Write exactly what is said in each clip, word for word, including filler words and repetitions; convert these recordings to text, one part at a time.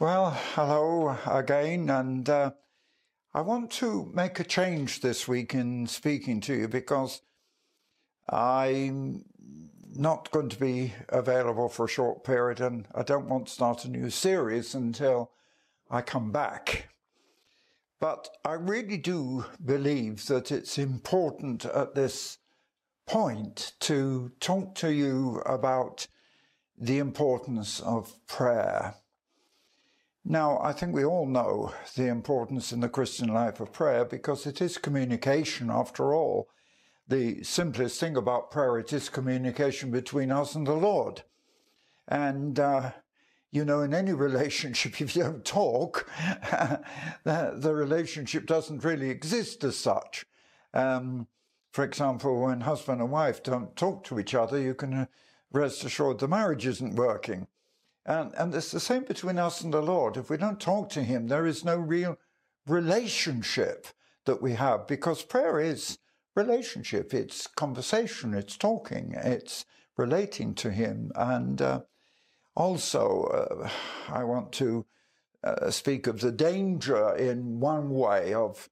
Well, hello again, and uh, I want to make a change this week in speaking to you because I'm not going to be available for a short period, and I don't want to start a new series until I come back. But I really do believe that it's important at this point to talk to you about the importance of prayer. Now, I think we all know the importance in the Christian life of prayer because it is communication, after all. The simplest thing about prayer, it is communication between us and the Lord. And, uh, you know, in any relationship, if you don't talk, the, the relationship doesn't really exist as such. Um, for example, when husband and wife don't talk to each other, you can rest assured the marriage isn't working. And, and it's the same between us and the Lord. If we don't talk to him, there is no real relationship that we have, because prayer is relationship. It's conversation, it's talking, it's relating to him. And uh, also, uh, I want to uh, speak of the danger in one way of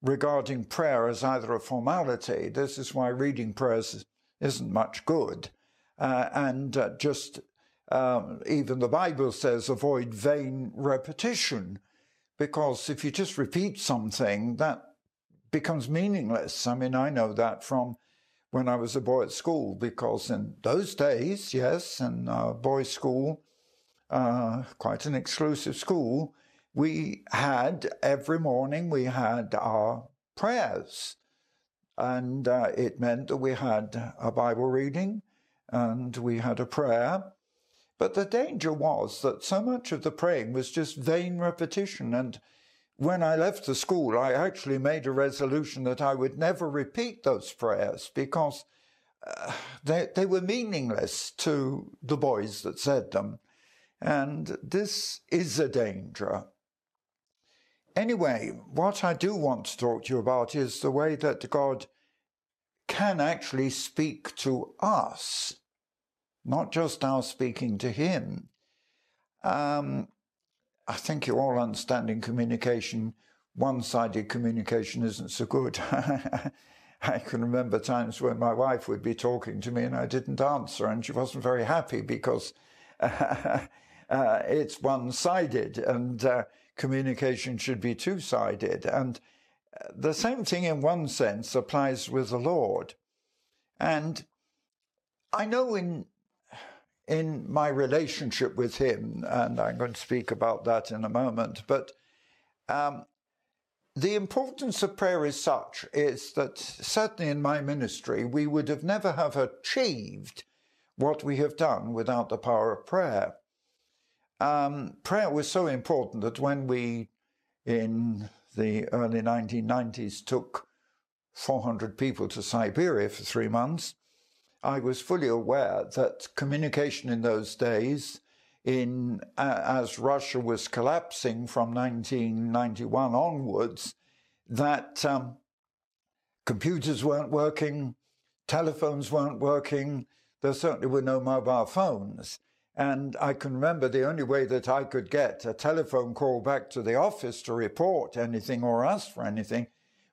regarding prayer as either a formality. This is why reading prayers isn't much good. Uh, and uh, just... Um, even the Bible says avoid vain repetition, because if you just repeat something, that becomes meaningless. I mean, I know that from when I was a boy at school, because in those days, yes, in uh, boys' school, uh, quite an exclusive school, we had, every morning, we had our prayers. And uh, it meant that we had a Bible reading and we had a prayer. But the danger was that so much of the praying was just vain repetition. And when I left the school, I actually made a resolution that I would never repeat those prayers because uh, they, they were meaningless to the boys that said them. And this is a danger. Anyway, what I do want to talk to you about is the way that God can actually speak to us, not just our speaking to him. Um, I think you all understand in communication, one-sided communication isn't so good. I can remember times when my wife would be talking to me and I didn't answer, and she wasn't very happy because uh, uh, it's one-sided, and uh, communication should be two-sided. And the same thing in one sense applies with the Lord. And I know in in my relationship with him, and I'm going to speak about that in a moment, but um, the importance of prayer is such, is that certainly in my ministry, we would have never have achieved what we have done without the power of prayer. Um, prayer was so important that when we, in the early nineteen nineties, took four hundred people to Siberia for three months, I was fully aware that communication in those days, in uh, as Russia was collapsing from nineteen ninety-one onwards, that um, computers weren't working, telephones weren't working, there certainly were no mobile phones. And I can remember the only way that I could get a telephone call back to the office to report anything or ask for anything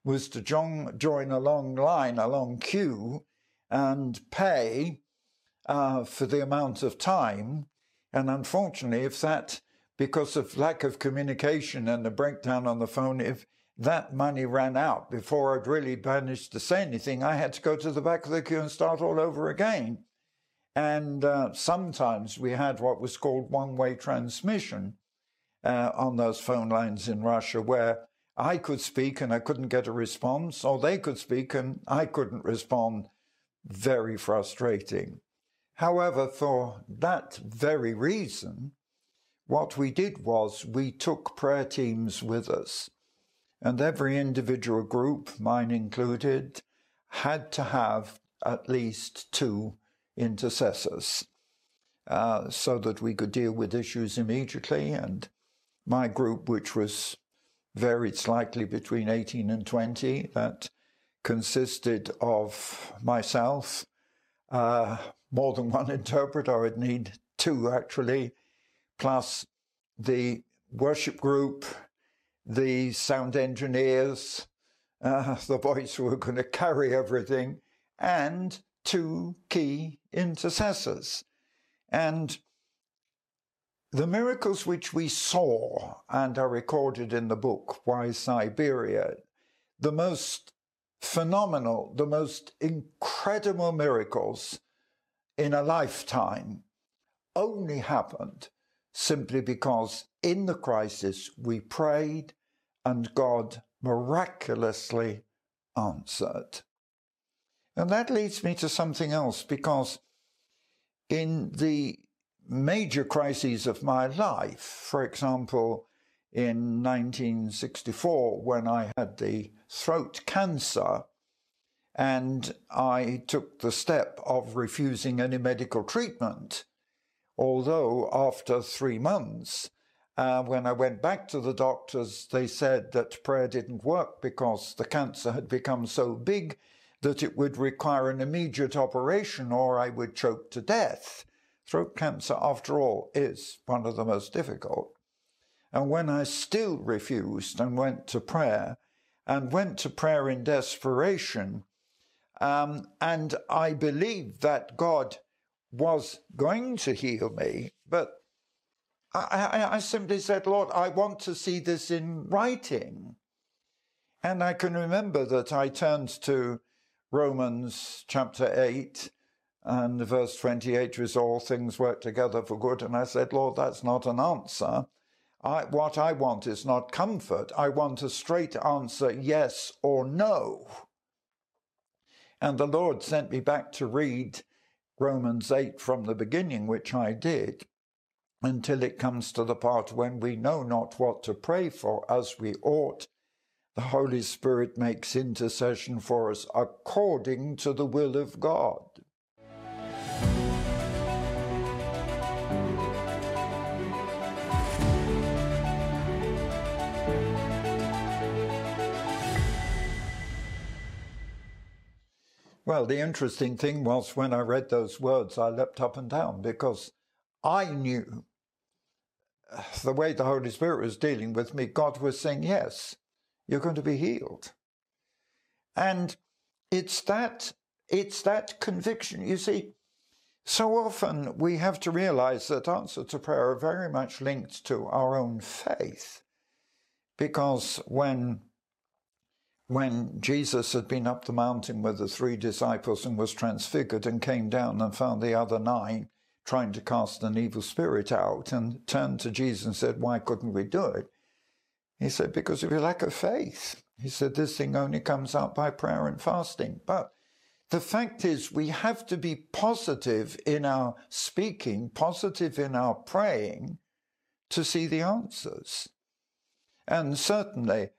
was to jo- join a long line, a long queue, and pay uh, for the amount of time. And unfortunately, if that, because of lack of communication and the breakdown on the phone, if that money ran out before I'd really managed to say anything, I had to go to the back of the queue and start all over again. And uh, sometimes we had what was called one-way transmission uh, on those phone lines in Russia, where I could speak and I couldn't get a response, or they could speak and I couldn't respond. Very frustrating. However, for that very reason, what we did was we took prayer teams with us, and every individual group, mine included, had to have at least two intercessors uh, so that we could deal with issues immediately. And my group, which was varied slightly between eighteen and twenty, that consisted of myself, uh, more than one interpreter, I would need two actually, plus the worship group, the sound engineers, uh, the boys who were going to carry everything, and two key intercessors. And the miracles which we saw and are recorded in the book, Why Siberia, the most phenomenal, the most incredible miracles in a lifetime, only happened simply because in the crisis we prayed and God miraculously answered. And that leads me to something else, because in the major crises of my life, for example, in nineteen sixty-four, when I had the throat cancer and I took the step of refusing any medical treatment, although after three months, uh, when I went back to the doctors, they said that prayer didn't work because the cancer had become so big that it would require an immediate operation or I would choke to death. Throat cancer, after all, is one of the most difficult. And when I still refused and went to prayer, and went to prayer in desperation, um, and I believed that God was going to heal me, but I, I, I simply said, Lord, I want to see this in writing. And I can remember that I turned to Romans chapter eight, and verse twenty-eight was, all things work together for good. And I said, Lord, that's not an answer. I, what I want is not comfort. I want a straight answer, yes or no. And the Lord sent me back to read Romans eight from the beginning, which I did, until it comes to the part when we know not what to pray for as we ought. The Holy Spirit makes intercession for us according to the will of God. Well, the interesting thing was, when I read those words, I leapt up and down, because I knew the way the Holy Spirit was dealing with me. God was saying, yes, you're going to be healed. And it's that, it's that conviction. You see, so often we have to realize that answers to prayer are very much linked to our own faith, because when When Jesus had been up the mountain with the three disciples and was transfigured and came down and found the other nine trying to cast an evil spirit out, and turned to Jesus and said, why couldn't we do it? He said, because of your lack of faith. He said, this thing only comes out by prayer and fasting. But the fact is, we have to be positive in our speaking, positive in our praying, to see the answers. And certainly,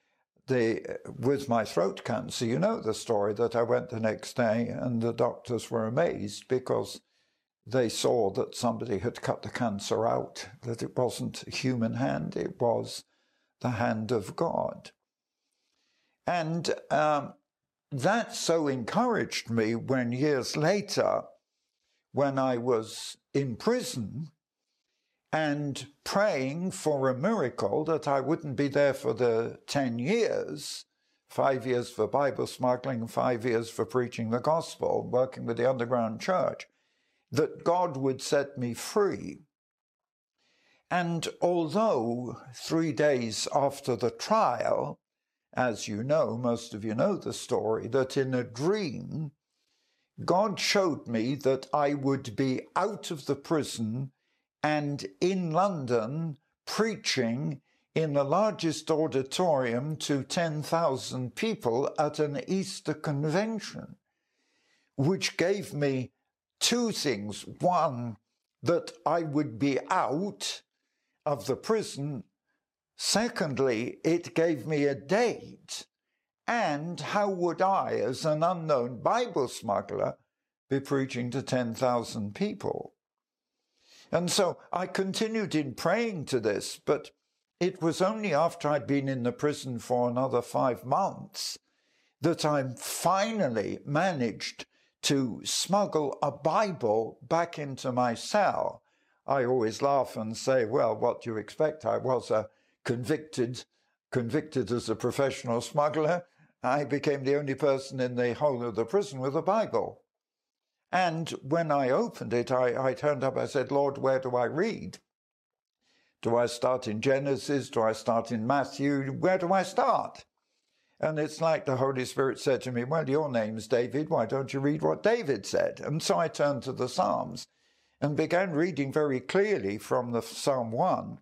The, with my throat cancer, you know the story that I went the next day and the doctors were amazed, because they saw that somebody had cut the cancer out, that it wasn't a human hand, it was the hand of God. And um, that so encouraged me when years later, when I was in prison, and praying for a miracle that I wouldn't be there for the ten years, five years for Bible smuggling, five years for preaching the gospel, working with the underground church, that God would set me free. And although three days after the trial, as you know, most of you know the story, that in a dream, God showed me that I would be out of the prison and in London, preaching in the largest auditorium to ten thousand people at an Easter convention, which gave me two things. One, that I would be out of the prison. Secondly, it gave me a date. And how would I, as an unknown Bible smuggler, be preaching to ten thousand people? And so I continued in praying to this, but it was only after I'd been in the prison for another five months that I finally managed to smuggle a Bible back into my cell. I always laugh and say, well, what do you expect? I was a convicted, convicted as a professional smuggler, I became the only person in the whole of the prison with a Bible. And when I opened it, I, I turned up, I said, Lord, where do I read? Do I start in Genesis? Do I start in Matthew? Where do I start? And it's like the Holy Spirit said to me, well, your name's David. Why don't you read what David said? And so I turned to the Psalms and began reading very clearly from the Psalm one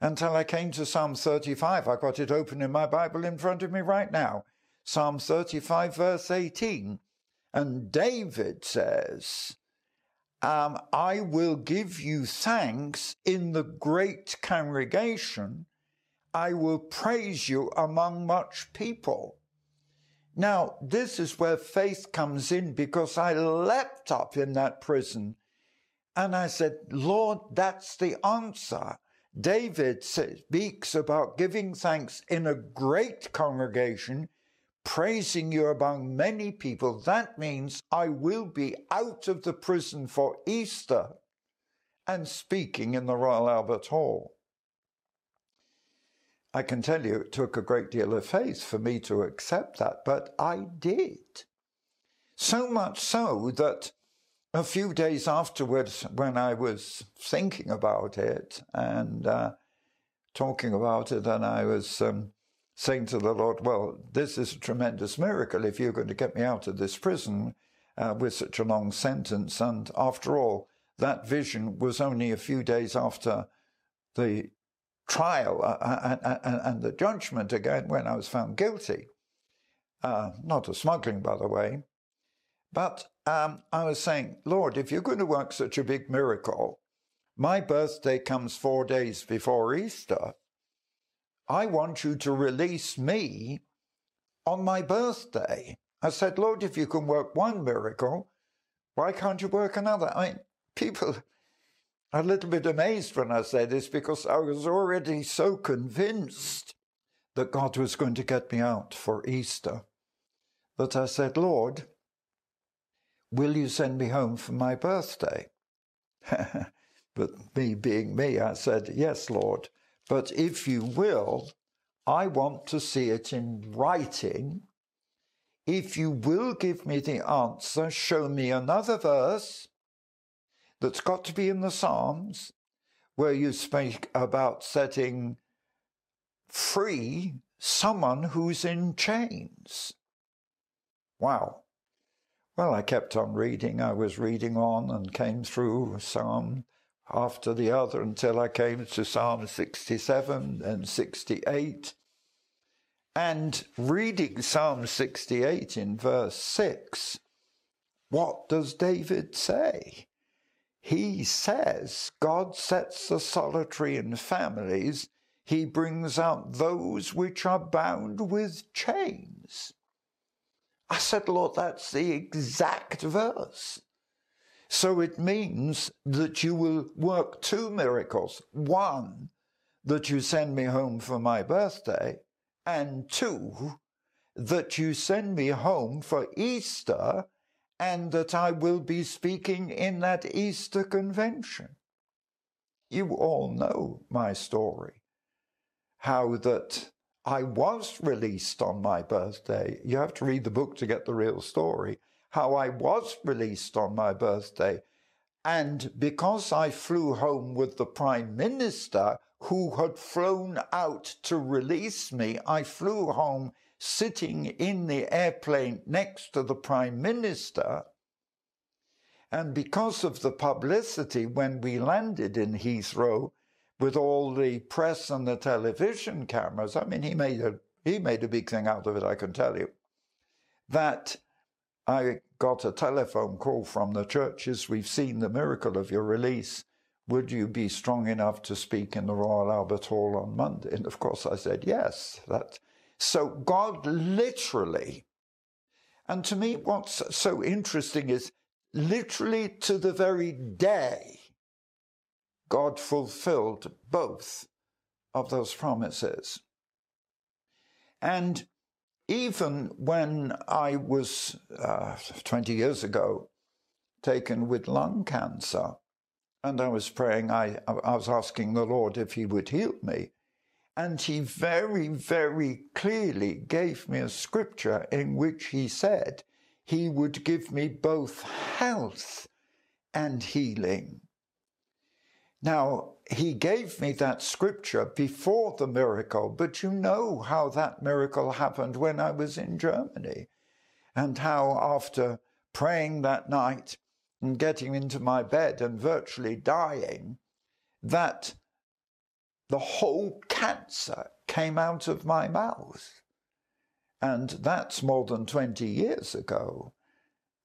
until I came to Psalm thirty-five. I got it open in my Bible in front of me right now. Psalm thirty-five, verse eighteen. And David says, um, I will give you thanks in the great congregation. I will praise you among much people. Now, this is where faith comes in, because I leapt up in that prison and I said, Lord, that's the answer. David speaks about giving thanks in a great congregation, praising you among many people. That means I will be out of the prison for Easter and speaking in the Royal Albert Hall. I can tell you it took a great deal of faith for me to accept that, but I did. So much so that a few days afterwards, when I was thinking about it and uh, talking about it, and I was um, saying to the Lord, well, this is a tremendous miracle if you're going to get me out of this prison uh, with such a long sentence. And after all, that vision was only a few days after the trial and the judgment again, when I was found guilty. Uh, not of smuggling, by the way. But um, I was saying, Lord, if you're going to work such a big miracle, my birthday comes four days before Easter. I want you to release me on my birthday. I said, Lord, if you can work one miracle, why can't you work another? I mean, people a little bit amazed when I say this, because I was already so convinced that God was going to get me out for Easter that I said, Lord, will you send me home for my birthday? But me being me, I said, yes, Lord, but if you will, I want to see it in writing. If you will give me the answer, show me another verse that's got to be in the Psalms, where you speak about setting free someone who's in chains. Wow. Well, I kept on reading. I was reading on and came through Psalm after the other until I came to Psalm sixty-seven and sixty-eight. And reading Psalm sixty-eight in verse six, what does David say? He says, God sets the solitary in families. He brings out those which are bound with chains. I said, Lord, that's the exact verse. So it means that you will work two miracles. One, that you send me home for my birthday, and two, that you send me home for Easter, and that I will be speaking in that Easter convention. You all know my story, how that I was released on my birthday. You have to read the book to get the real story. How I was released on my birthday. And because I flew home with the Prime Minister, who had flown out to release me, I flew home sitting in the airplane next to the Prime Minister. And because of the publicity when we landed in Heathrow, with all the press and the television cameras, I mean, he made a, he made a big thing out of it, I can tell you, that I got a telephone call from the churches, we've seen the miracle of your release. Would you be strong enough to speak in the Royal Albert Hall on Monday? And of course I said, yes. That So God literally, and to me what's so interesting is literally to the very day, God fulfilled both of those promises. And even when I was uh, twenty years ago taken with lung cancer, and I was praying, I, I was asking the Lord if he would heal me. And he very, very clearly gave me a scripture in which he said he would give me both health and healing. Now, he gave me that scripture before the miracle, but you know how that miracle happened when I was in Germany, and how after praying that night and getting into my bed and virtually dying, that the whole cancer came out of my mouth. And that's more than twenty years ago.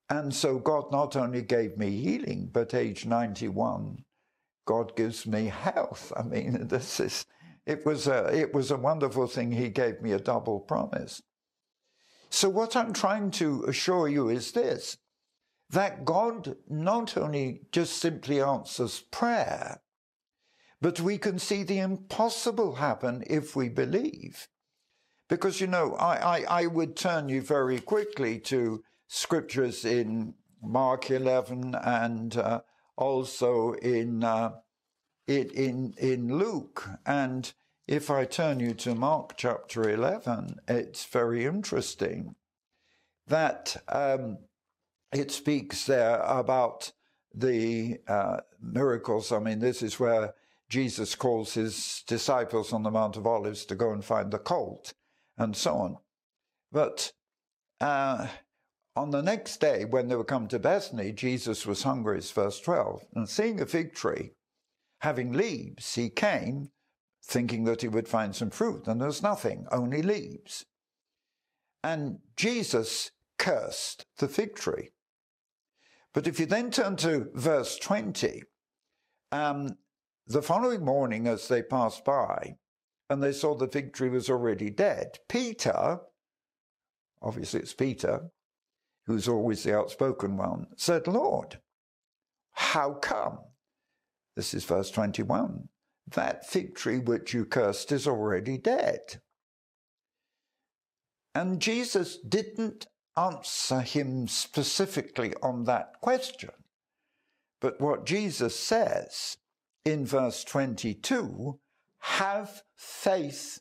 And so God not only gave me healing, but age ninety-one, God gives me health. I mean, this is, it was a, it was a wonderful thing. He gave me a double promise. So what I'm trying to assure you is this, that God not only just simply answers prayer, but we can see the impossible happen if we believe. Because, you know, I, I, I would turn you very quickly to scriptures in Mark eleven and uh, also in, uh, in, in, in Luke. And if I turn you to Mark chapter eleven, it's very interesting that um, it speaks there about the uh, miracles. I mean, this is where Jesus calls his disciples on the Mount of Olives to go and find the colt and so on. But uh, on the next day, when they were come to Bethany, Jesus was hungry, it's verse twelve, and seeing a fig tree having leaves, he came, thinking that he would find some fruit, and there was nothing, only leaves. And Jesus cursed the fig tree. But if you then turn to verse twenty, um, the following morning as they passed by, and they saw the fig tree was already dead, Peter, obviously it's Peter, who's always the outspoken one, said, Lord, how come? This is verse twenty-one. That fig tree which you cursed is already dead. And Jesus didn't answer him specifically on that question. But what Jesus says in verse twenty-two, have faith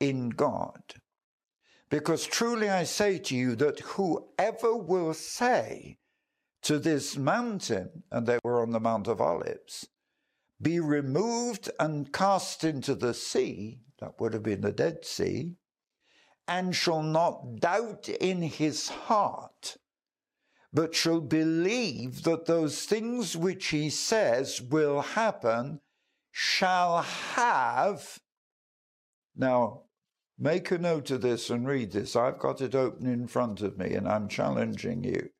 in God. Because truly I say to you that whoever will say to this mountain, and they were on the Mount of Olives, be removed and cast into the sea, that would have been the Dead Sea, and shall not doubt in his heart, but shall believe that those things which he says will happen shall have. Now, make a note of this and read this. I've got it open in front of me, and I'm challenging you.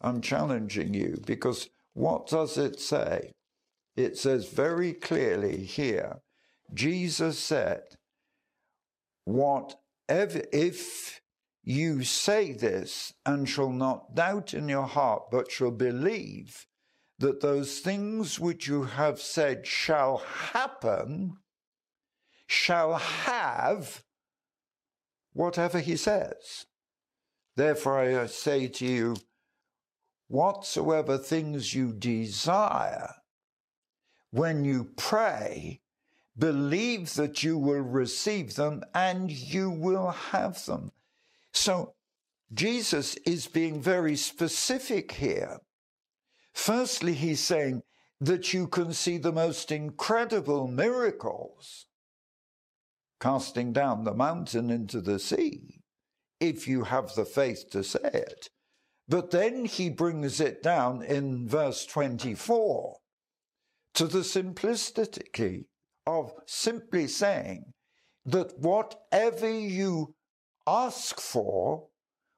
I'm challenging you, because what does it say? It says very clearly here, Jesus said, whatever, if you say this and shall not doubt in your heart, but shall believe that those things which you have said shall happen, shall have whatever he says. Therefore I say to you, whatsoever things you desire, when you pray, believe that you will receive them and you will have them. So Jesus is being very specific here. Firstly, he's saying that you can see the most incredible miracles, casting down the mountain into the sea, if you have the faith to say it. But then he brings it down in verse twenty-four to the simplicity of simply saying that whatever you ask for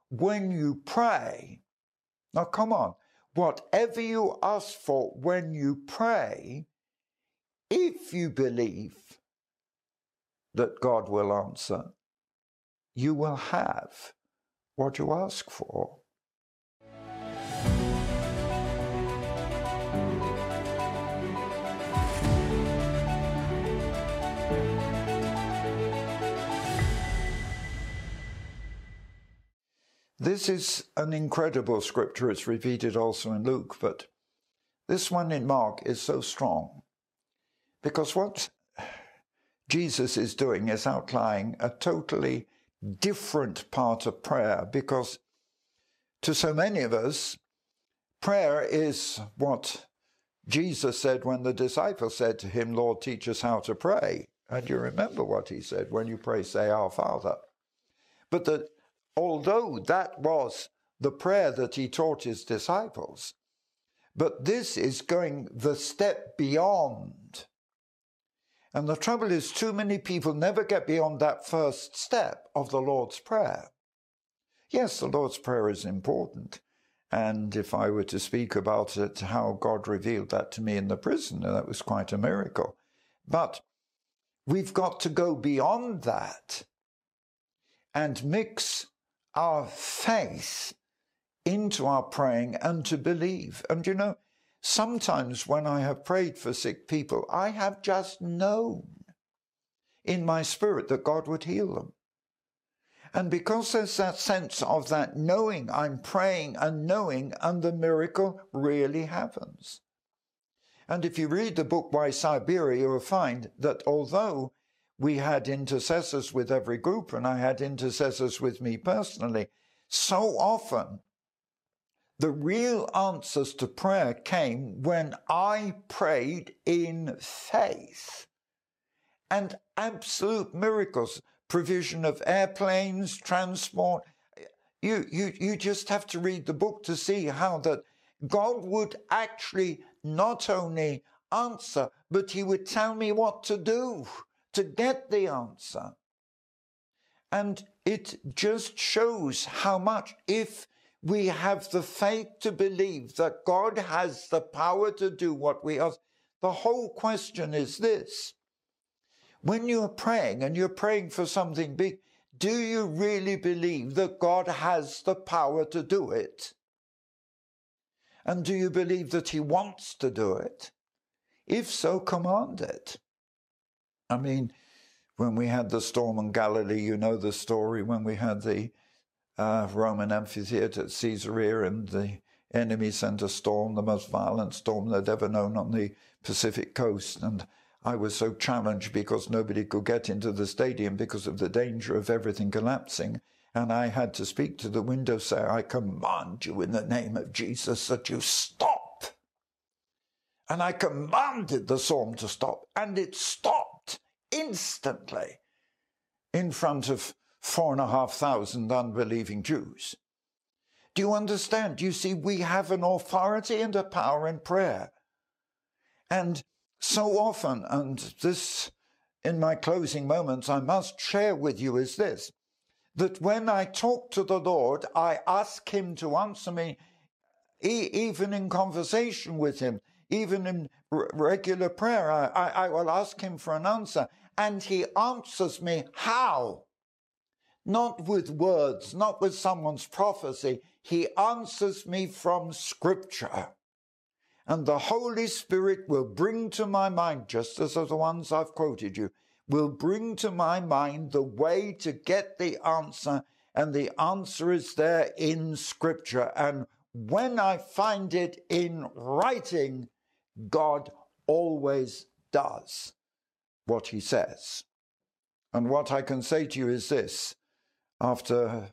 when you pray. Now, come on. Whatever you ask for when you pray, if you believe that God will answer, you will have what you ask for. This is an incredible scripture. It's repeated also in Luke, but this one in Mark is so strong because what Jesus is doing is outlining a totally different part of prayer, because to so many of us, prayer is what Jesus said when the disciples said to him, Lord, teach us how to pray. And you remember what he said, when you pray, say, Our Father. But that although that was the prayer that he taught his disciples, but this is going the step beyond. And the trouble is, too many people never get beyond that first step of the Lord's Prayer. Yes, the Lord's Prayer is important. And if I were to speak about it, how God revealed that to me in the prison, that was quite a miracle. But we've got to go beyond that and mix our faith into our praying and to believe. And you know, sometimes when I have prayed for sick people, I have just known in my spirit that God would heal them. And because there's that sense of that knowing, I'm praying and knowing, and the miracle really happens. And if you read the book Why Siberia, you will find that although we had intercessors with every group, and I had intercessors with me personally, so often the real answers to prayer came when I prayed in faith. And absolute miracles, provision of airplanes, transport. You, you, you just have to read the book to see how that God would actually not only answer, but he would tell me what to do to get the answer. And it just shows how much, if we have the faith to believe that God has the power to do what we ask. The whole question is this. When you are praying, and you're praying for something big, do you really believe that God has the power to do it? And do you believe that he wants to do it? If so, command it. I mean, when we had the storm in Galilee, you know the story, when we had the uh, Roman amphitheatre at Caesarea, and the enemy sent a storm, the most violent storm they'd ever known on the Pacific coast, and I was so challenged because nobody could get into the stadium because of the danger of everything collapsing. And I had to speak to the window, say, I command you in the name of Jesus that you stop. And I commanded the storm to stop, and it stopped instantly in front of four and a half thousand unbelieving Jews. Do you understand? You see, we have an authority and a power in prayer. And so often, and this in my closing moments I must share with you, is this, that when I talk to the Lord, I ask him to answer me, e even in conversation with him, even in r regular prayer, I, I, I will ask him for an answer, and he answers me how? Not with words, not with someone's prophecy. He answers me from Scripture. And the Holy Spirit will bring to my mind, just as are the ones I've quoted you, will bring to my mind the way to get the answer, and the answer is there in Scripture. And when I find it in writing, God always does what he says. And what I can say to you is this, after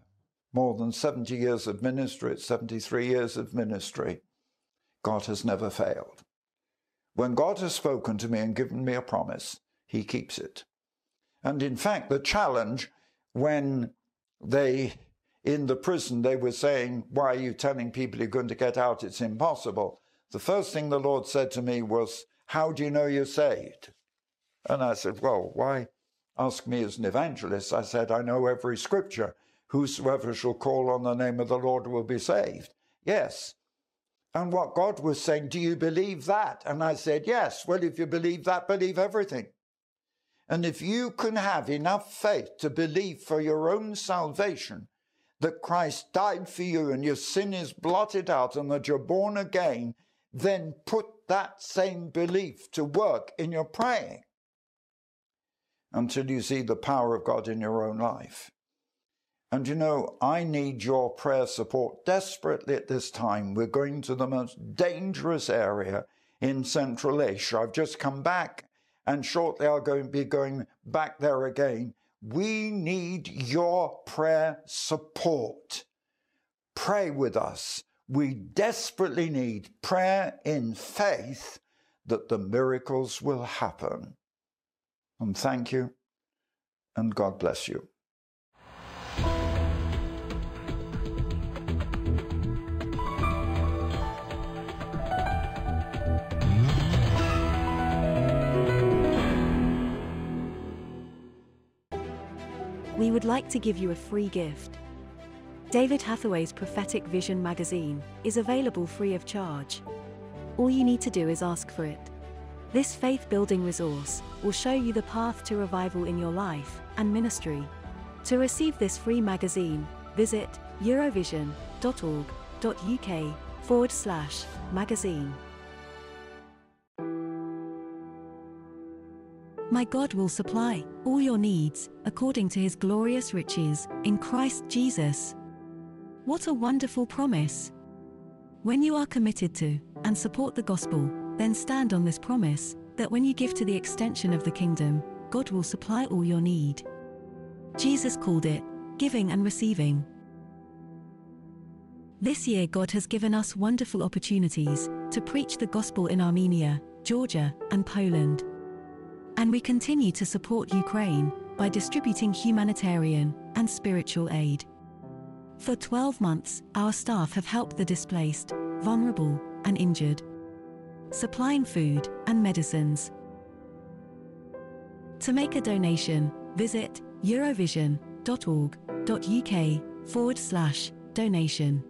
more than seventy years of ministry, it's seventy-three years of ministry, God has never failed. When God has spoken to me and given me a promise, he keeps it. And in fact, the challenge when they, in the prison, they were saying, why are you telling people you're going to get out? It's impossible. The first thing the Lord said to me was, how do you know you're saved? And I said, well, why ask me as an evangelist? I said, I know every scripture. Whosoever shall call on the name of the Lord will be saved. Yes. And what God was saying, do you believe that? And I said, yes. Well, if you believe that, believe everything. And if you can have enough faith to believe for your own salvation that Christ died for you and your sin is blotted out and that you're born again, then put that same belief to work in your praying until you see the power of God in your own life. And you know, I need your prayer support desperately at this time. We're going to the most dangerous area in Central Asia. I've just come back and shortly I'll go and be going back there again. We need your prayer support. Pray with us. We desperately need prayer in faith that the miracles will happen. And thank you, and God bless you. We would like to give you a free gift. David Hathaway's Prophetic Vision magazine is available free of charge. All you need to do is ask for it. This faith-building resource will show you the path to revival in your life and ministry. To receive this free magazine, visit Eurovision.org.uk forward slash magazine. My God will supply all your needs according to his glorious riches in Christ Jesus. What a wonderful promise! When you are committed to and support the gospel, then stand on this promise that when you give to the extension of the kingdom, God will supply all your need. Jesus called it giving and receiving. This year God has given us wonderful opportunities to preach the gospel in Armenia, Georgia, and Poland. And we continue to support Ukraine by distributing humanitarian and spiritual aid. For twelve months, our staff have helped the displaced, vulnerable, and injured, supplying food and medicines. To make a donation, visit Eurovision.org.uk forward slash donation.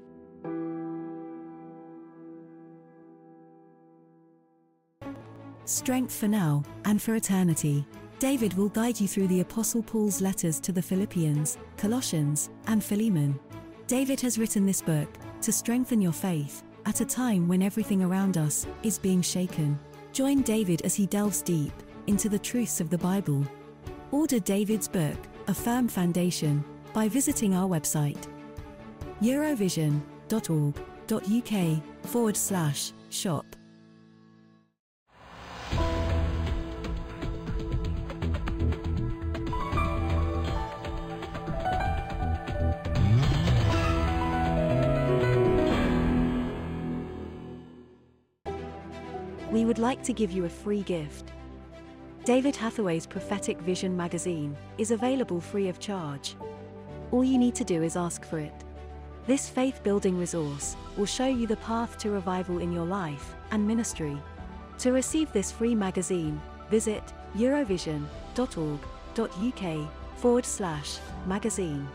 Strength for now and for eternity. David will guide you through the Apostle Paul's letters to the Philippians, Colossians, and Philemon. David has written this book to strengthen your faith at a time when everything around us is being shaken. Join David as he delves deep into the truths of the Bible. Order David's book, A Firm Foundation, by visiting our website, Eurovision.org.uk forward slash shop. We would like to give you a free gift. David Hathaway's Prophetic Vision magazine is available free of charge. All you need to do is ask for it. This faith-building resource will show you the path to revival in your life and ministry. To receive this free magazine, visit Eurovision.org.uk forward slash magazine.